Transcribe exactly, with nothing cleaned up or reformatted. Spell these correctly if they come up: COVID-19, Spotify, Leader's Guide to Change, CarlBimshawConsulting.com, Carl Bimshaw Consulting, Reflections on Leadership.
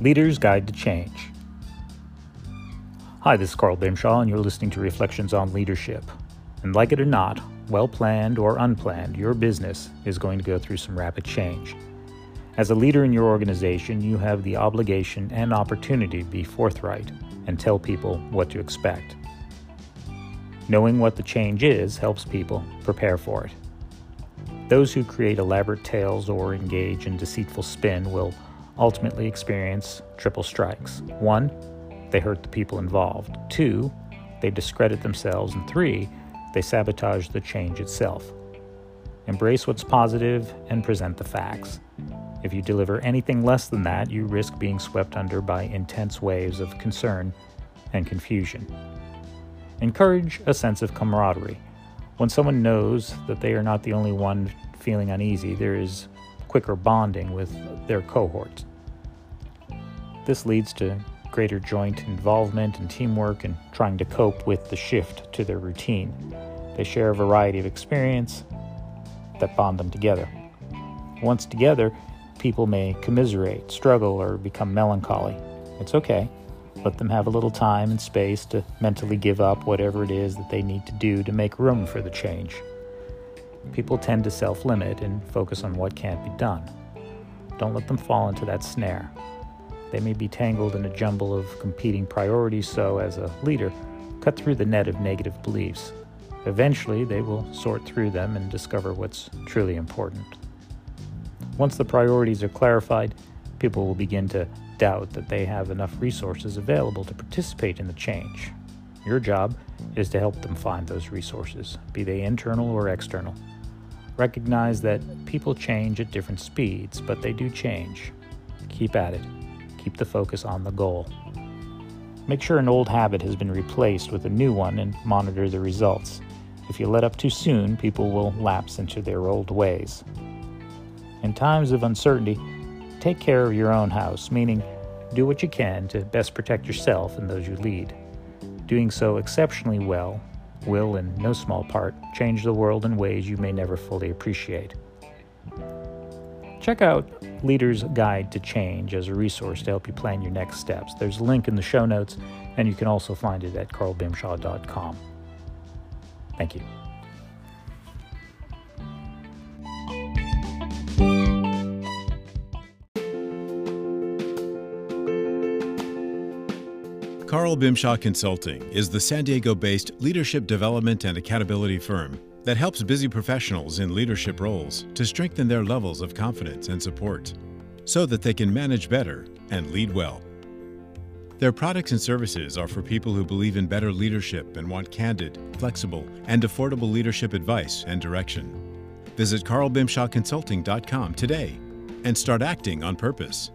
Leader's Guide to Change. Hi, this is Carl Bimshaw, and you're listening to Reflections on Leadership. And like it or not, well-planned or unplanned, your business is going to go through some rapid change. As a leader in your organization, you have the obligation and opportunity to be forthright and tell people what to expect. Knowing what the change is helps people prepare for it. Those who create elaborate tales or engage in deceitful spin will ultimately experience triple strikes. One, they hurt the people involved. Two, they discredit themselves. And three, they sabotage the change itself. Embrace what's positive and present the facts. If you deliver anything less than that, you risk being swept under by intense waves of concern and confusion. Encourage a sense of camaraderie. When someone knows that they are not the only one feeling uneasy, there is quicker bonding with their cohort. This leads to greater joint involvement and teamwork in trying to cope with the shift to their routine. They share a variety of experience that bond them together. Once together, people may commiserate, struggle, or become melancholy. It's okay. Let them have a little time and space to mentally give up whatever it is that they need to do to make room for the change. People tend to self-limit and focus on what can't be done. Don't let them fall into that snare. They may be tangled in a jumble of competing priorities, so as a leader, cut through the net of negative beliefs. Eventually, they will sort through them and discover what's truly important. Once the priorities are clarified, people will begin to doubt that they have enough resources available to participate in the change. Your job is to help them find those resources, be they internal or external. Recognize that people change at different speeds, but they do change. Keep at it. Keep the focus on the goal. Make sure an old habit has been replaced with a new one and monitor the results. If you let up too soon, people will lapse into their old ways. In times of uncertainty, take care of your own house, meaning do what you can to best protect yourself and those you lead. Doing so exceptionally well will, in no small part, change the world in ways you may never fully appreciate. Check out Leader's Guide to Change as a resource to help you plan your next steps. There's a link in the show notes, and you can also find it at Carl Bimshaw dot com. Thank you. Carl Bimshaw Consulting is the San Diego-based leadership development and accountability firm that helps busy professionals in leadership roles to strengthen their levels of confidence and support so that they can manage better and lead well. Their products and services are for people who believe in better leadership and want candid, flexible, and affordable leadership advice and direction. Visit Carl Bimshaw Consulting dot com today and start acting on purpose.